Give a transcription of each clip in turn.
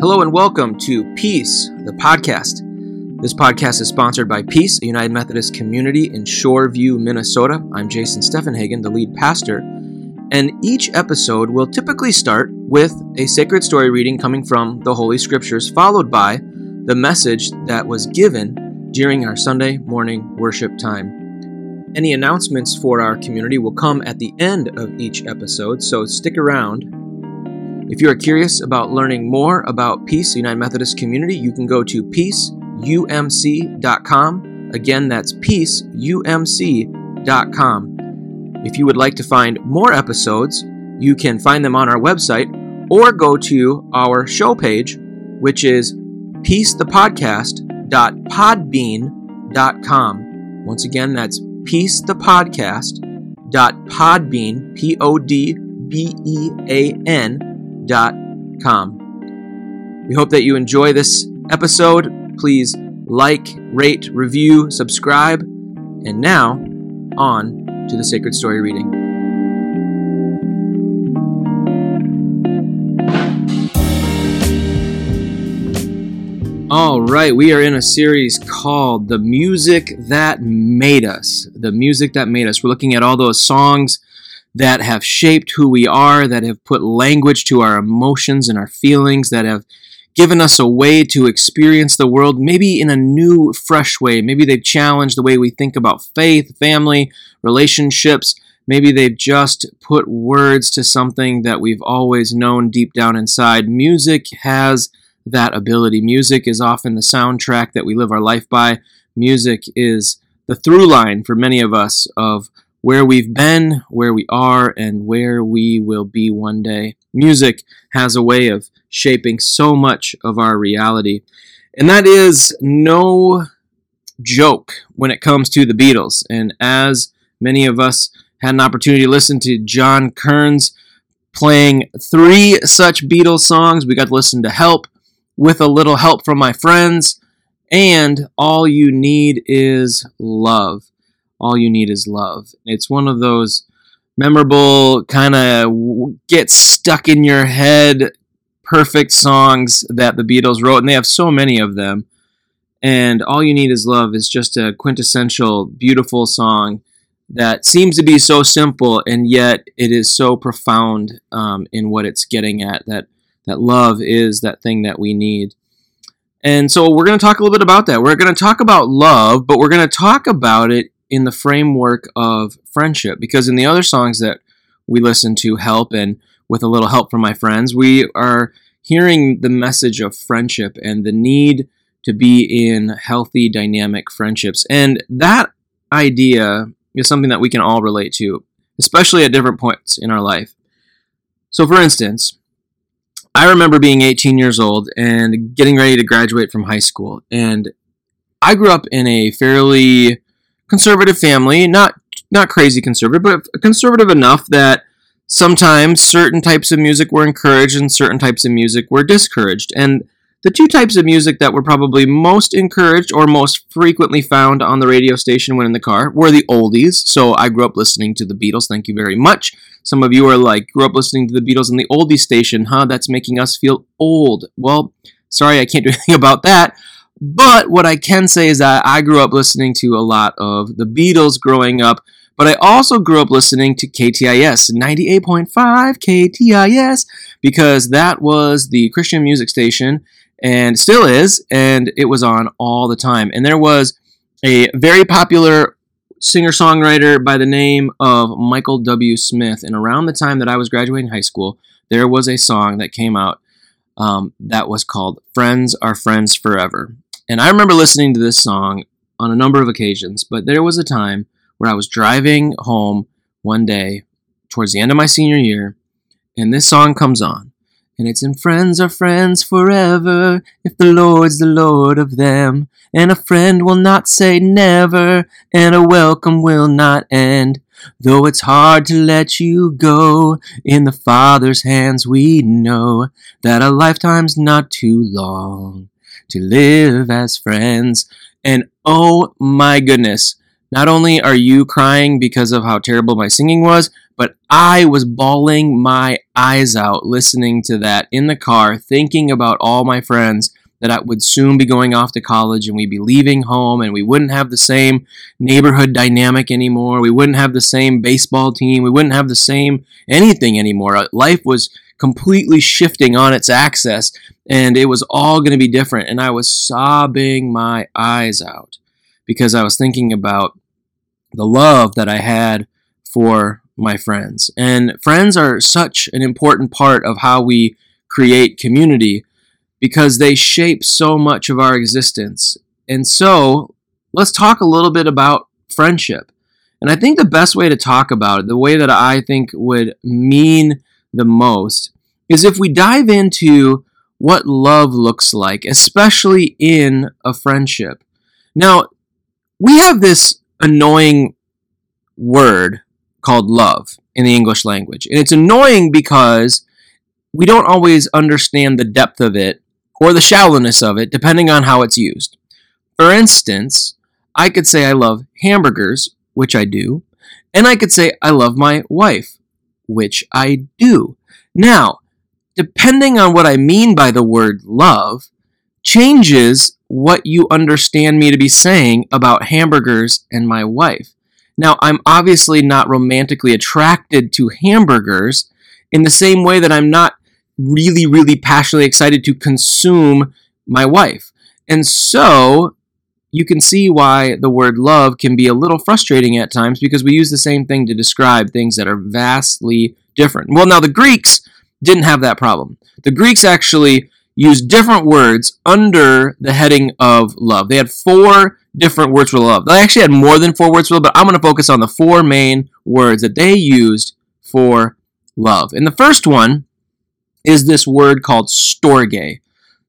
Hello and welcome to Peace, the podcast. This podcast is sponsored by Peace, a United Methodist community in Shoreview, Minnesota. I'm Jason Steffenhagen, the lead pastor, and each episode will typically start with a sacred story reading coming from the Holy Scriptures, followed by the message that was given during our Sunday morning worship time. Any announcements for our community will come at the end of each episode, so stick around. If you are curious about learning more about Peace, the United Methodist community, you can go to peaceumc.com. Again, that's peaceumc.com. If you would like to find more episodes, you can find them on our website or go to our show page, which is peacethepodcast.podbean.com. Once again, that's peacethepodcast.podbean, podbean.com. We hope that you enjoy this episode. Please like, rate, review, subscribe, and now on to the sacred story reading. All right, we are in a series called The Music That Made Us. The Music That Made Us. We're looking at all those songs that have shaped who we are, that have put language to our emotions and our feelings, that have given us a way to experience the world, maybe in a new, fresh way. Maybe they've challenged the way we think about faith, family, relationships. Maybe they've just put words to something that we've always known deep down inside. Music has that ability. Music is often the soundtrack that we live our life by. Music is the through line for many of us of where we've been, where we are, and where we will be one day. Music has a way of shaping so much of our reality. And that is no joke when it comes to the Beatles. And as many of us had an opportunity to listen to John Kearns playing three such Beatles songs, we got to listen to Help, With a Little Help From My Friends, and All You Need Is Love. All You Need Is Love. It's one of those memorable, kind of get stuck in your head, perfect songs that the Beatles wrote, and they have so many of them. And All You Need Is Love is just a quintessential, beautiful song that seems to be so simple, and yet it is so profound in what it's getting at, that love is that thing that we need. And so we're going to talk a little bit about that. We're going to talk about love, but we're going to talk about it in the framework of friendship, because in the other songs that we listen to, Help and With a Little Help From My Friends, we are hearing the message of friendship and the need to be in healthy, dynamic friendships. And that idea is something that we can all relate to, especially at different points in our life. So, for instance, I remember being 18 years old and getting ready to graduate from high school. And I grew up in a fairly conservative family, not crazy conservative, but conservative enough that sometimes certain types of music were encouraged and certain types of music were discouraged. And the two types of music that were probably most encouraged or most frequently found on the radio station when in the car were the oldies. So I grew up listening to the Beatles, thank you very much. Some of you are like, grew up listening to the Beatles in the oldies station, huh? That's making us feel old. Well, sorry, I can't do anything about that. But what I can say is that I grew up listening to a lot of the Beatles growing up, but I also grew up listening to KTIS, 98.5 KTIS, because that was the Christian music station, and still is, and it was on all the time. And there was a very popular singer-songwriter by the name of Michael W. Smith, and around the time that I was graduating high school, there was a song that came out that was called Friends Are Friends Forever. And I remember listening to this song on a number of occasions, but there was a time where I was driving home one day towards the end of my senior year, and this song comes on. And it's in Friends Are Friends Forever, if the Lord's the Lord of them, and a friend will not say never, and a welcome will not end. Though it's hard to let you go, in the Father's hands we know that a lifetime's not too long to live as friends. And oh my goodness, Not only are you crying because of how terrible my singing was, but I was bawling my eyes out listening to that in the car, thinking about all my friends that I would soon be going off to college and we'd be leaving home and we wouldn't have the same neighborhood dynamic anymore. We wouldn't have the same baseball team. We wouldn't have the same anything anymore. Life was completely shifting on its axis and it was all going to be different. And I was sobbing my eyes out because I was thinking about the love that I had for my friends. And friends are such an important part of how we create community, because they shape so much of our existence. And so, let's talk a little bit about friendship. And I think the best way to talk about it, the way that I think would mean the most, is if we dive into what love looks like, especially in a friendship. Now, we have this annoying word called love in the English language. And it's annoying because we don't always understand the depth of it or the shallowness of it, depending on how it's used. For instance, I could say I love hamburgers, which I do, and I could say I love my wife, which I do. Now, depending on what I mean by the word love, changes what you understand me to be saying about hamburgers and my wife. Now, I'm obviously not romantically attracted to hamburgers in the same way that I'm not really, really passionately excited to consume my wife. And so you can see why the word love can be a little frustrating at times, because we use the same thing to describe things that are vastly different. Well, now the Greeks didn't have that problem. The Greeks actually used different words under the heading of love. They had 4 different words for love. They actually had more than 4 words for love, but I'm going to focus on the 4 main words that they used for love. And the first one is this word called storge.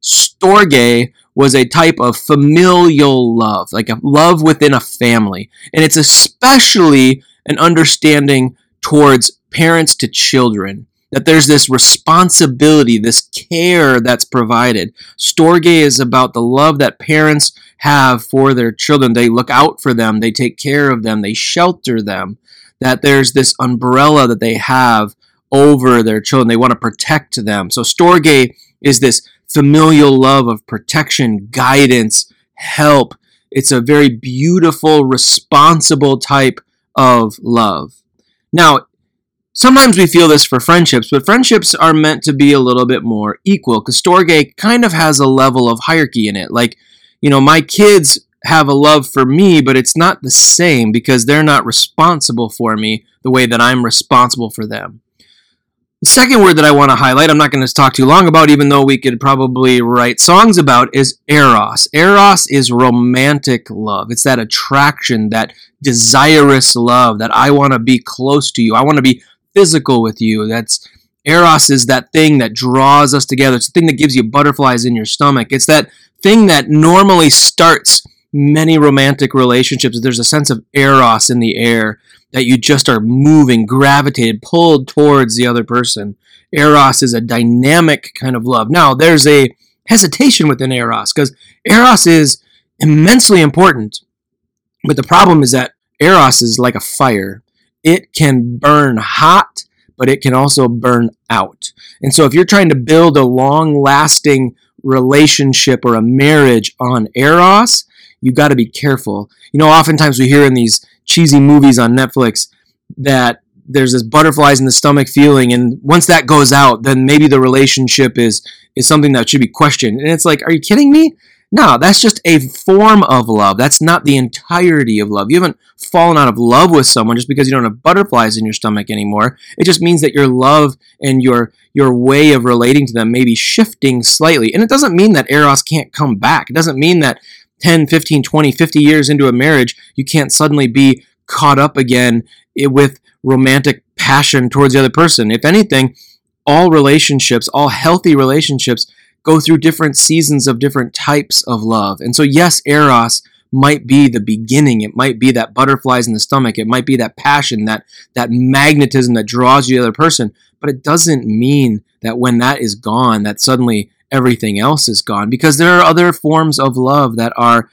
Storge was a type of familial love, like a love within a family. And it's especially an understanding towards parents to children, that there's this responsibility, this care that's provided. Storge is about the love that parents have for their children. They look out for them, they take care of them, they shelter them, that there's this umbrella that they have over their children. They want to protect them. So storge is this familial love of protection, guidance, help. It's a very beautiful, responsible type of love. Now, sometimes we feel this for friendships, but friendships are meant to be a little bit more equal, because storge kind of has a level of hierarchy in it. Like, you know, my kids have a love for me, but it's not the same because they're not responsible for me the way that I'm responsible for them. The second word that I want to highlight, I'm not going to talk too long about, even though we could probably write songs about, is eros. Eros is romantic love. It's that attraction, that desirous love, that I want to be close to you. I want to be physical with you. That's eros, is that thing that draws us together. It's the thing that gives you butterflies in your stomach. It's that thing that normally starts many romantic relationships. There's a sense of eros in the air, that you just are moving, gravitated, pulled towards the other person. Eros is a dynamic kind of love. Now, there's a hesitation within eros, because eros is immensely important. But the problem is that eros is like a fire. It can burn hot, but it can also burn out. And so if you're trying to build a long-lasting relationship or a marriage on eros, you got to be careful. You know, oftentimes we hear in these cheesy movies on Netflix that there's this butterflies in the stomach feeling, and once that goes out, then maybe the relationship is something that should be questioned. And it's like, are you kidding me? No, that's just a form of love. That's not the entirety of love. You haven't fallen out of love with someone just because you don't have butterflies in your stomach anymore. It just means that your love and your way of relating to them may be shifting slightly. And it doesn't mean that eros can't come back. It doesn't mean that 10, 15, 20, 50 years into a marriage, you can't suddenly be caught up again with romantic passion towards the other person. If anything, all relationships, all healthy relationships, go through different seasons of different types of love. And so, yes, eros might be the beginning. It might be that butterflies in the stomach. It might be that passion, that magnetism that draws you to the other person. But it doesn't mean that when that is gone, that suddenly everything else is gone, because there are other forms of love that are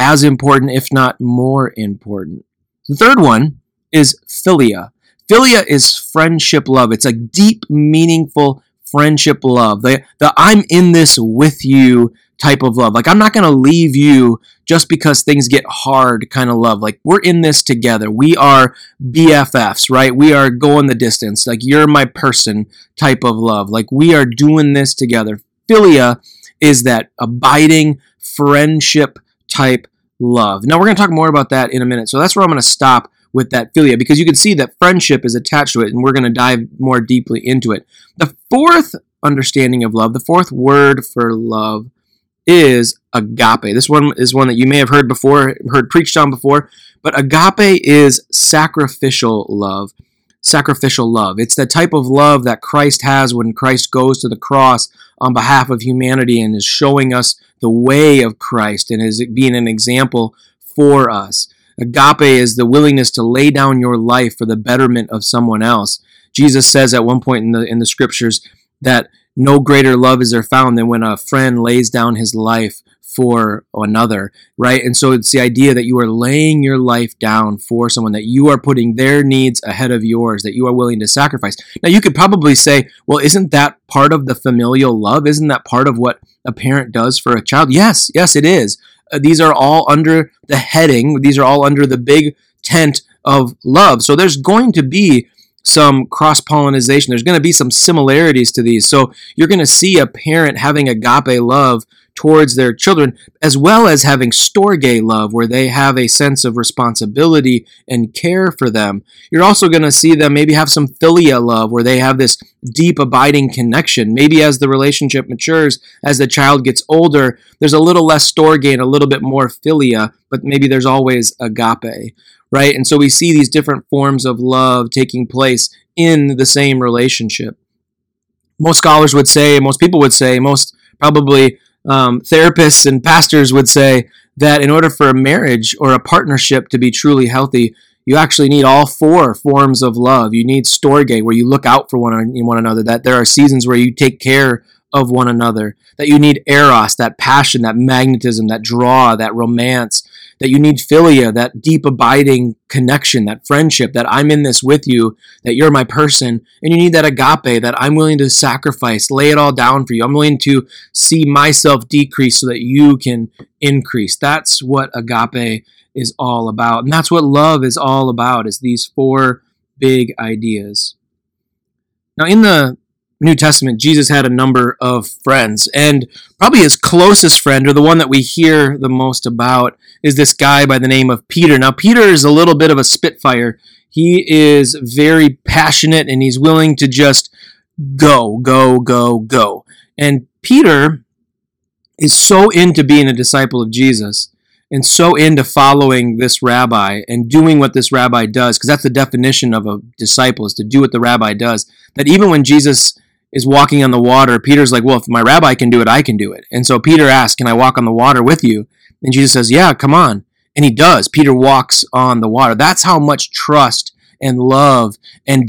as important, if not more important. The third one is philia. Philia is friendship love. It's a deep, meaningful friendship love. The I'm in this with you type of love. Like, I'm not going to leave you just because things get hard kind of love. Like, we're in this together. We are BFFs, right? We are going the distance. Like, you're my person type of love. Like, we are doing this together. Philia is that abiding friendship type love. Now, we're going to talk more about that in a minute. So that's where I'm going to stop with that philia, because you can see that friendship is attached to it, and we're going to dive more deeply into it. The fourth understanding of love, the fourth word for love, is agape. This one is one that you may have heard before, heard preached on before, but agape is sacrificial love. Sacrificial love. It's the type of love that Christ has when Christ goes to the cross on behalf of humanity and is showing us the way of Christ and is being an example for us. Agape is the willingness to lay down your life for the betterment of someone else. Jesus says at one point in the Scriptures that no greater love is there found than when a friend lays down his life for another, right? And so it's the idea that you are laying your life down for someone, that you are putting their needs ahead of yours, that you are willing to sacrifice. Now, you could probably say, well, isn't that part of the familial love? Isn't that part of what a parent does for a child? Yes, yes, it is. These are all under the heading, these are all under the big tent of love. So there's going to be some cross-pollination. There's going to be some similarities to these. So you're going to see a parent having agape love towards their children, as well as having storge love, where they have a sense of responsibility and care for them. You're also going to see them maybe have some philia love, where they have this deep abiding connection. Maybe as the relationship matures, as the child gets older, there's a little less storge and a little bit more philia, but maybe there's always agape, right? And so we see these different forms of love taking place in the same relationship. Most scholars would say, most people would say, most probably therapists and pastors would say that in order for a marriage or a partnership to be truly healthy, you actually need all four forms of love. You need storge, where you look out for one another, that there are seasons where you take care of one another, that you need eros, that passion, that magnetism, that draw, that romance, that you need philia, that deep abiding connection, that friendship, that I'm in this with you, that you're my person, and you need that agape, that I'm willing to sacrifice, lay it all down for you. I'm willing to see myself decrease so that you can increase. That's what agape is all about, and that's what love is all about, is these four big ideas. Now, in the New Testament, Jesus had a number of friends, and probably his closest friend, or the one that we hear the most about, is this guy by the name of Peter. Now, Peter is a little bit of a spitfire. He is very passionate, and he's willing to just go, go, go, go. And Peter is so into being a disciple of Jesus, and so into following this rabbi and doing what this rabbi does, because that's the definition of a disciple, is to do what the rabbi does, that even when Jesus is walking on the water, Peter's like, well, if my rabbi can do it, I can do it. And so Peter asks, can I walk on the water with you? And Jesus says, yeah, come on. And he does. Peter walks on the water. That's how much trust and love and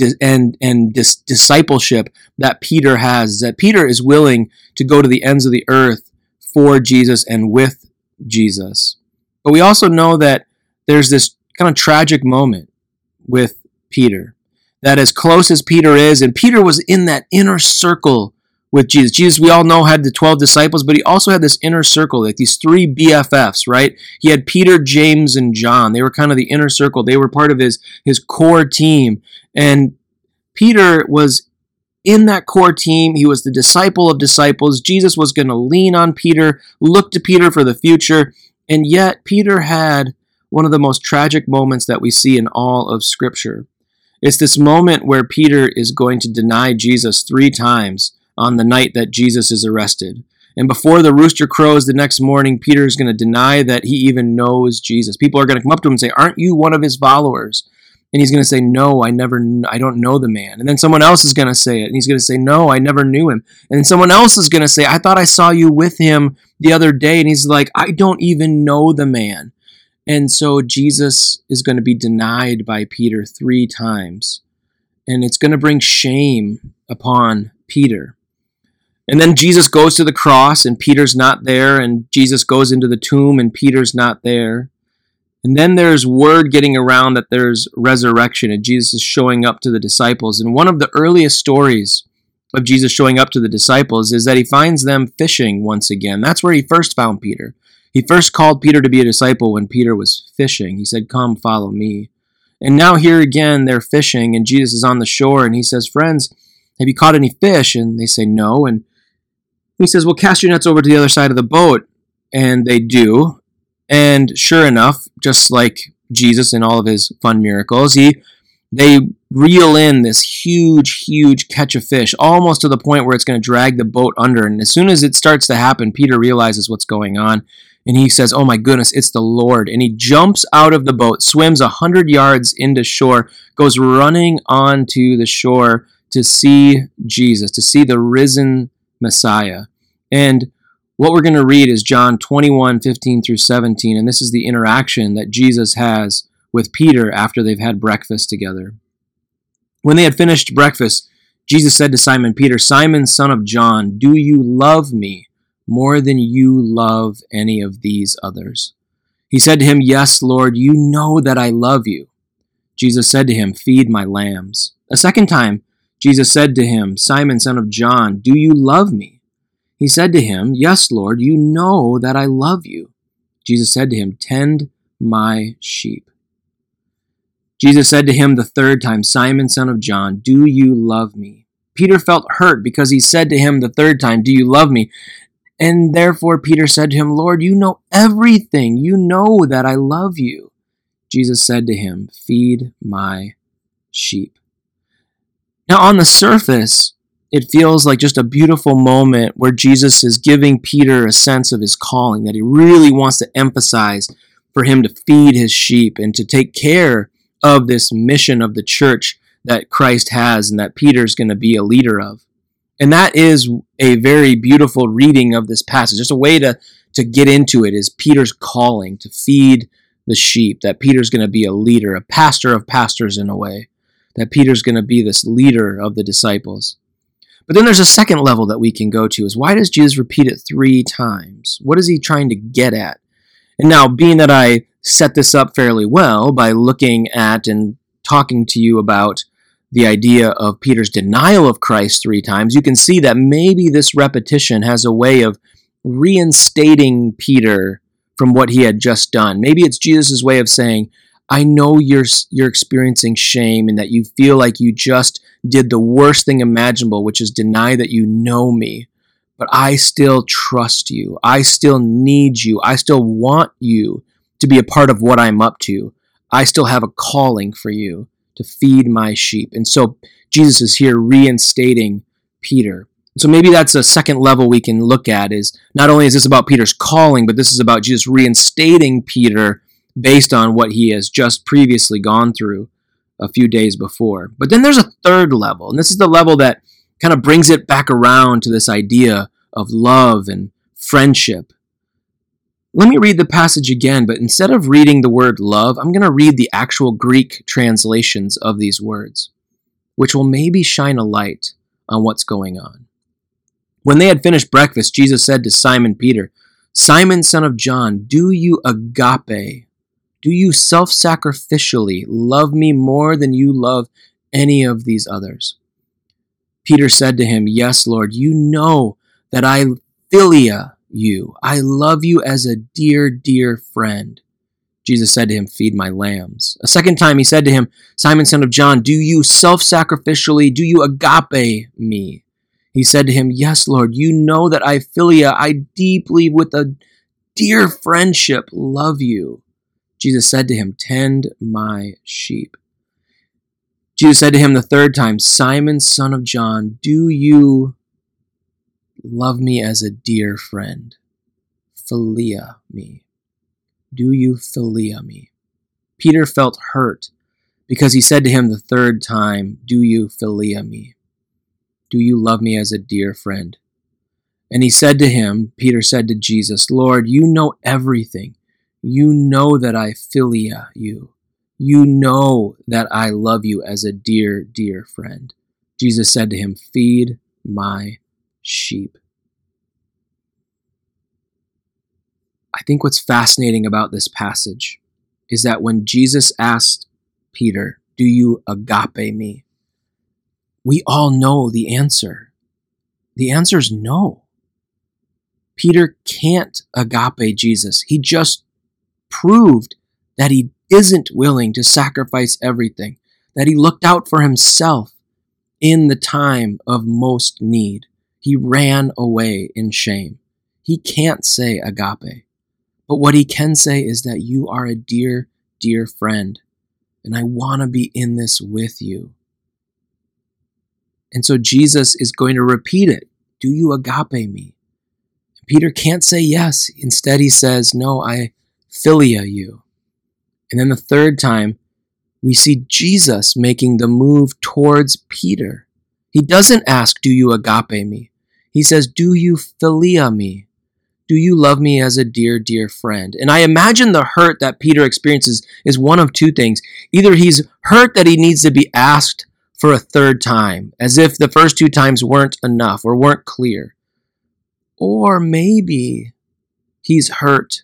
discipleship that Peter has, that Peter is willing to go to the ends of the earth for Jesus and with Jesus. But we also know that there's this kind of tragic moment with Peter, that as close as Peter is, and Peter was in that inner circle with Jesus. Jesus, we all know, had the 12 disciples, but he also had this inner circle, like these three BFFs, right? He had Peter, James, and John. They were kind of the inner circle. They were part of his core team. And Peter was in that core team. He was the disciple of disciples. Jesus was going to lean on Peter, look to Peter for the future. And yet, Peter had one of the most tragic moments that we see in all of Scripture. It's this moment where Peter is going to deny Jesus 3 times on the night that Jesus is arrested. And before the rooster crows the next morning, Peter is going to deny that he even knows Jesus. People are going to come up to him and say, aren't you one of his followers? And he's going to say, no, I don't know the man. And then someone else is going to say it. And he's going to say, no, I never knew him. And then someone else is going to say, I thought I saw you with him the other day. And he's like, I don't even know the man. And so Jesus is going to be denied by Peter 3 times. And it's going to bring shame upon Peter. And then Jesus goes to the cross, and Peter's not there. And Jesus goes into the tomb, and Peter's not there. And then there's word getting around that there's resurrection, and Jesus is showing up to the disciples. And one of the earliest stories of Jesus showing up to the disciples is that he finds them fishing once again. That's where he first found Peter. He first called Peter to be a disciple when Peter was fishing. He said, "Come, follow me." And now here again, they're fishing, and Jesus is on the shore, and he says, "Friends, have you caught any fish?" And they say, "No." And he says, "Well, cast your nets over to the other side of the boat." And they do. And sure enough, just like Jesus and all of his fun miracles, they reel in this huge, huge catch of fish, almost to the point where it's going to drag the boat under. And as soon as it starts to happen, Peter realizes what's going on. And he says, "Oh my goodness, it's the Lord." And he jumps out of the boat, swims 100 yards into shore, goes running onto the shore to see Jesus, to see the risen Messiah. And what we're going to read is John 21:15 through 17, and this is the interaction that Jesus has with Peter after they've had breakfast together. "When they had finished breakfast, Jesus said to Simon Peter, 'Simon, son of John, do you love me more than you love any of these others?' He said to him, 'Yes, Lord, you know that I love you.' Jesus said to him, 'Feed my lambs.' A second time, Jesus said to him, 'Simon, son of John, do you love me?' He said to him, 'Yes, Lord, you know that I love you.' Jesus said to him, 'Tend my sheep.' Jesus said to him the third time, 'Simon, son of John, do you love me?' Peter felt hurt because he said to him the third time, 'Do you love me?' And therefore Peter said to him, 'Lord, you know everything. You know that I love you.' Jesus said to him, 'Feed my sheep.'" Now, on the surface, it feels like just a beautiful moment where Jesus is giving Peter a sense of his calling, that he really wants to emphasize for him to feed his sheep and to take care of this mission of the church that Christ has and that Peter's going to be a leader of. And that is a very beautiful reading of this passage. Just a way to get into it is Peter's calling to feed the sheep, that Peter's going to be a leader, a pastor of pastors in a way, that Peter's going to be this leader of the disciples. But then there's a second level that we can go to is, why does Jesus repeat it three times? What is he trying to get at? And now, being that I set this up fairly well by looking at and talking to you about the idea of Peter's denial of Christ three times, you can see that maybe this repetition has a way of reinstating Peter from what he had just done. Maybe it's Jesus' way of saying, I know you're experiencing shame and that you feel like you just did the worst thing imaginable, which is deny that you know me, but I still trust you. I still need you. I still want you to be a part of what I'm up to. I still have a calling for you to feed my sheep. And so Jesus is here reinstating Peter. So maybe that's a second level we can look at is not only is this about Peter's calling, but this is about Jesus reinstating Peter based on what he has just previously gone through a few days before. But then there's a third level, and this is the level that kind of brings it back around to this idea of love and friendship. Let me read the passage again, but instead of reading the word love, I'm going to read the actual Greek translations of these words, which will maybe shine a light on what's going on. "When they had finished breakfast, Jesus said to Simon Peter, 'Simon, son of John, do you agape? Do you self-sacrificially love me more than you love any of these others?' Peter said to him, 'Yes, Lord, you know that I philia you. I love you as a dear, dear friend.' Jesus said to him, 'Feed my lambs.' A second time he said to him, 'Simon, son of John, do you self-sacrificially, do you agape me?' He said to him, 'Yes, Lord, you know that I philia, I deeply with a dear friendship love you.' Jesus said to him, 'Tend my sheep.' Jesus said to him the third time, 'Simon, son of John, do you love me as a dear friend? Philia me. Do you philia me?' Peter felt hurt because he said to him the third time, 'Do you philia me? Do you love me as a dear friend?' And he said to him, Peter said to Jesus, 'Lord, you know everything. You know that I philia you. You know that I love you as a dear, dear friend.' Jesus said to him, 'Feed my sheep.' I think what's fascinating about this passage is that when Jesus asked Peter, "Do you agape me?" we all know the answer. The answer is no. Peter can't agape Jesus. He just proved that he isn't willing to sacrifice everything, that he looked out for himself in the time of most need. He ran away in shame. He can't say agape. But what he can say is that you are a dear, dear friend, and I want to be in this with you. And so Jesus is going to repeat it. Do you agape me? Peter can't say yes. Instead, he says, no, I philia you. And then the third time, we see Jesus making the move towards Peter. He doesn't ask, do you agape me? He says, do you philia me? Do you love me as a dear, dear friend? And I imagine the hurt that Peter experiences is one of two things. Either he's hurt that he needs to be asked for a third time, as if the first two times weren't enough or weren't clear. Or maybe he's hurt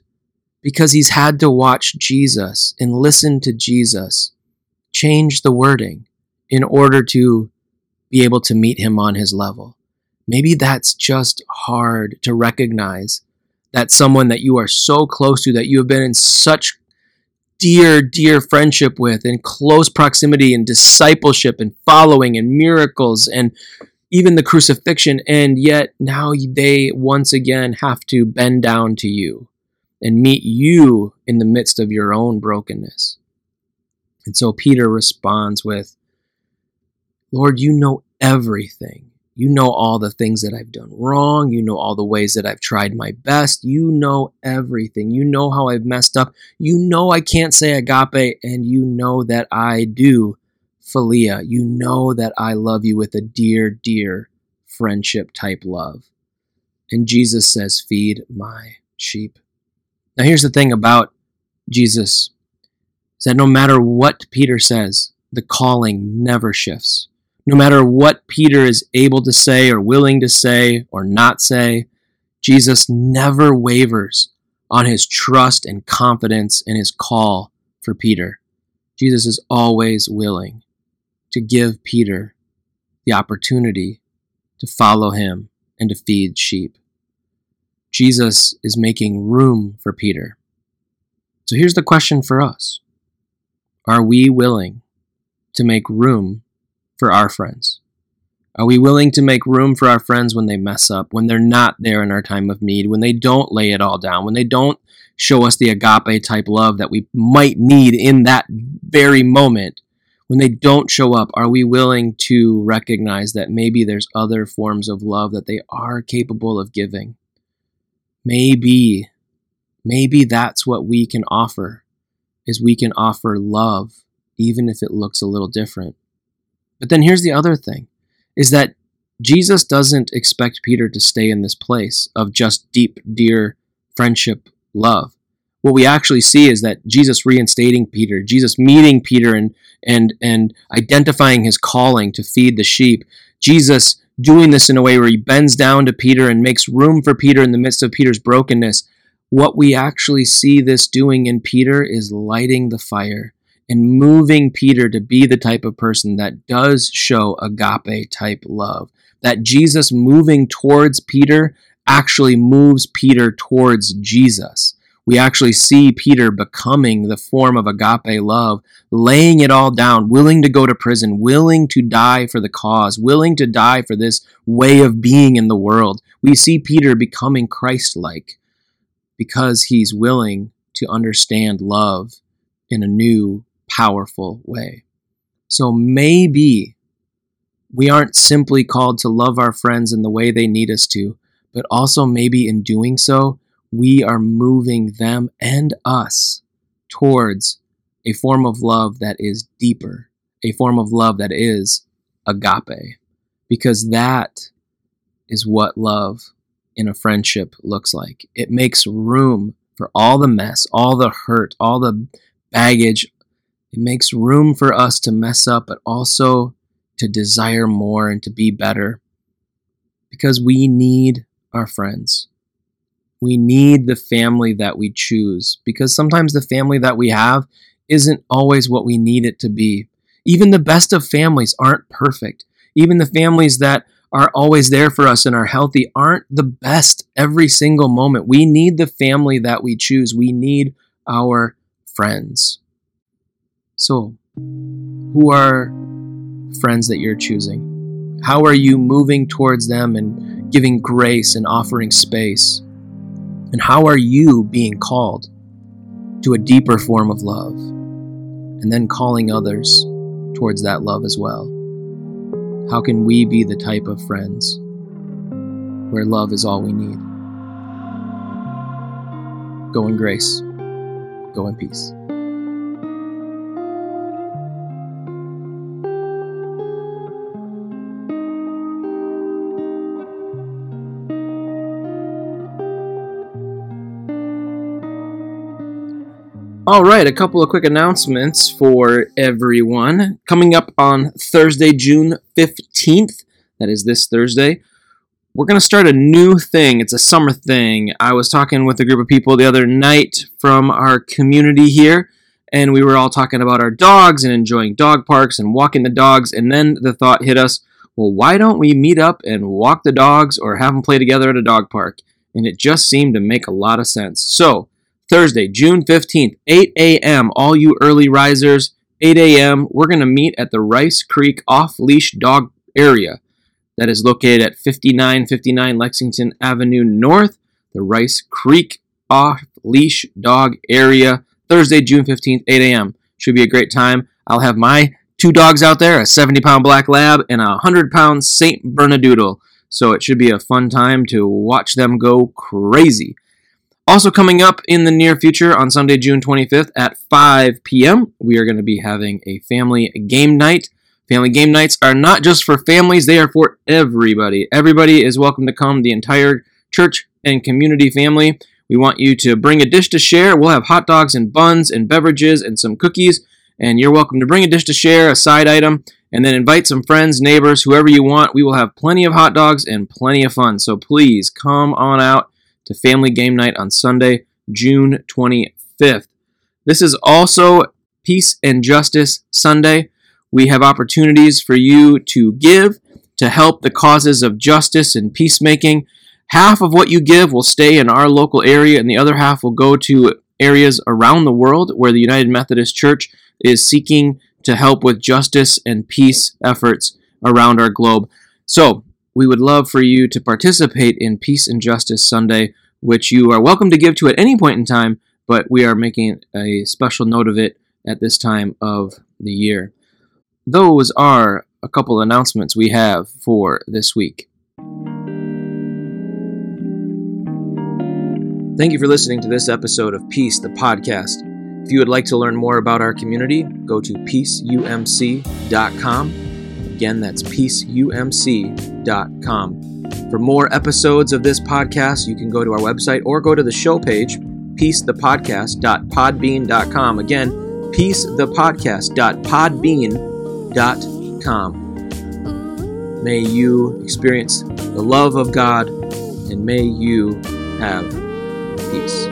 because he's had to watch Jesus and listen to Jesus change the wording in order to be able to meet him on his level. Maybe that's just hard to recognize, that someone that you are so close to, that you have been in such dear, dear friendship with, in close proximity and discipleship and following and miracles and even the crucifixion, and yet now they once again have to bend down to you and meet you in the midst of your own brokenness. And so Peter responds with, Lord, you know everything. You know all the things that I've done wrong. You know all the ways that I've tried my best. You know everything. You know how I've messed up. You know I can't say agape, and you know that I do philia. You know that I love you with a dear, dear friendship type love. And Jesus says, feed my sheep. Now here's the thing about Jesus, is that no matter what Peter says, the calling never shifts. No matter what Peter is able to say or willing to say or not say, Jesus never wavers on his trust and confidence in his call for Peter. Jesus is always willing to give Peter the opportunity to follow him and to feed sheep. Jesus is making room for Peter. So here's the question for us. Are we willing to make room for our friends? Are we willing to make room for our friends when they mess up, when they're not there in our time of need, when they don't lay it all down, when they don't show us the agape type love that we might need in that very moment, when they don't show up? Are we willing to recognize that maybe there's other forms of love that they are capable of giving? Maybe that's what we can offer, is we can offer love, even if it looks a little different. But then here's the other thing, is that Jesus doesn't expect Peter to stay in this place of just deep, dear friendship love. What we actually see is that Jesus reinstating Peter, Jesus meeting Peter and identifying his calling to feed the sheep, Jesus doing this in a way where he bends down to Peter and makes room for Peter in the midst of Peter's brokenness. What we actually see this doing in Peter is lighting the fire and moving Peter to be the type of person that does show agape-type love. That Jesus moving towards Peter actually moves Peter towards Jesus. We actually see Peter becoming the form of agape love, laying it all down, willing to go to prison, willing to die for the cause, willing to die for this way of being in the world. We see Peter becoming Christ-like because he's willing to understand love in a new, powerful way. So maybe we aren't simply called to love our friends in the way they need us to, but also maybe in doing so, we are moving them and us towards a form of love that is deeper, a form of love that is agape, because that is what love in a friendship looks like. It makes room for all the mess, all the hurt, all the baggage. It makes room for us to mess up, but also to desire more and to be better, because we need our friends. We need the family that we choose, because sometimes the family that we have isn't always what we need it to be. Even the best of families aren't perfect. Even the families that are always there for us and are healthy aren't the best every single moment. We need the family that we choose. We need our friends. So, who are friends that you're choosing? How are you moving towards them and giving grace and offering space? And how are you being called to a deeper form of love, and then calling others towards that love as well? How can we be the type of friends where love is all we need? Go in grace. Go in peace. All right, a couple of quick announcements for everyone. Coming up on Thursday, June 15th, that is this Thursday, we're going to start a new thing. It's a summer thing. I was talking with a group of people the other night from our community here, and we were all talking about our dogs and enjoying dog parks and walking the dogs, and then the thought hit us, well, why don't we meet up and walk the dogs or have them play together at a dog park? And it just seemed to make a lot of sense. So, Thursday, June 15th, 8 a.m., all you early risers, 8 a.m., we're going to meet at the Rice Creek Off-Leash Dog Area that is located at 5959 Lexington Avenue North, the Rice Creek Off-Leash Dog Area, Thursday, June 15th, 8 a.m. Should be a great time. I'll have my two dogs out there, a 70-pound black lab and a 100-pound St. Bernadoodle, so it should be a fun time to watch them go crazy. Also coming up in the near future on Sunday, June 25th at 5 p.m., we are going to be having a family game night. Family game nights are not just for families, they are for everybody. Everybody is welcome to come, the entire church and community family. We want you to bring a dish to share. We'll have hot dogs and buns and beverages and some cookies, and you're welcome to bring a dish to share, a side item, and then invite some friends, neighbors, whoever you want. We will have plenty of hot dogs and plenty of fun, so please come on out to Family Game Night on Sunday, June 25th. This is also Peace and Justice Sunday. We have opportunities for you to give to help the causes of justice and peacemaking. Half of what you give will stay in our local area, and the other half will go to areas around the world where the United Methodist Church is seeking to help with justice and peace efforts around our globe. So, we would love for you to participate in Peace and Justice Sunday, which you are welcome to give to at any point in time, but we are making a special note of it at this time of the year. Those are a couple announcements we have for this week. Thank you for listening to this episode of Peace, the podcast. If you would like to learn more about our community, go to peaceumc.com. Again, that's peaceumc.com. For more episodes of this podcast, you can go to our website or go to the show page, peacethepodcast.podbean.com. Again, peacethepodcast.podbean.com. May you experience the love of God, and may you have peace.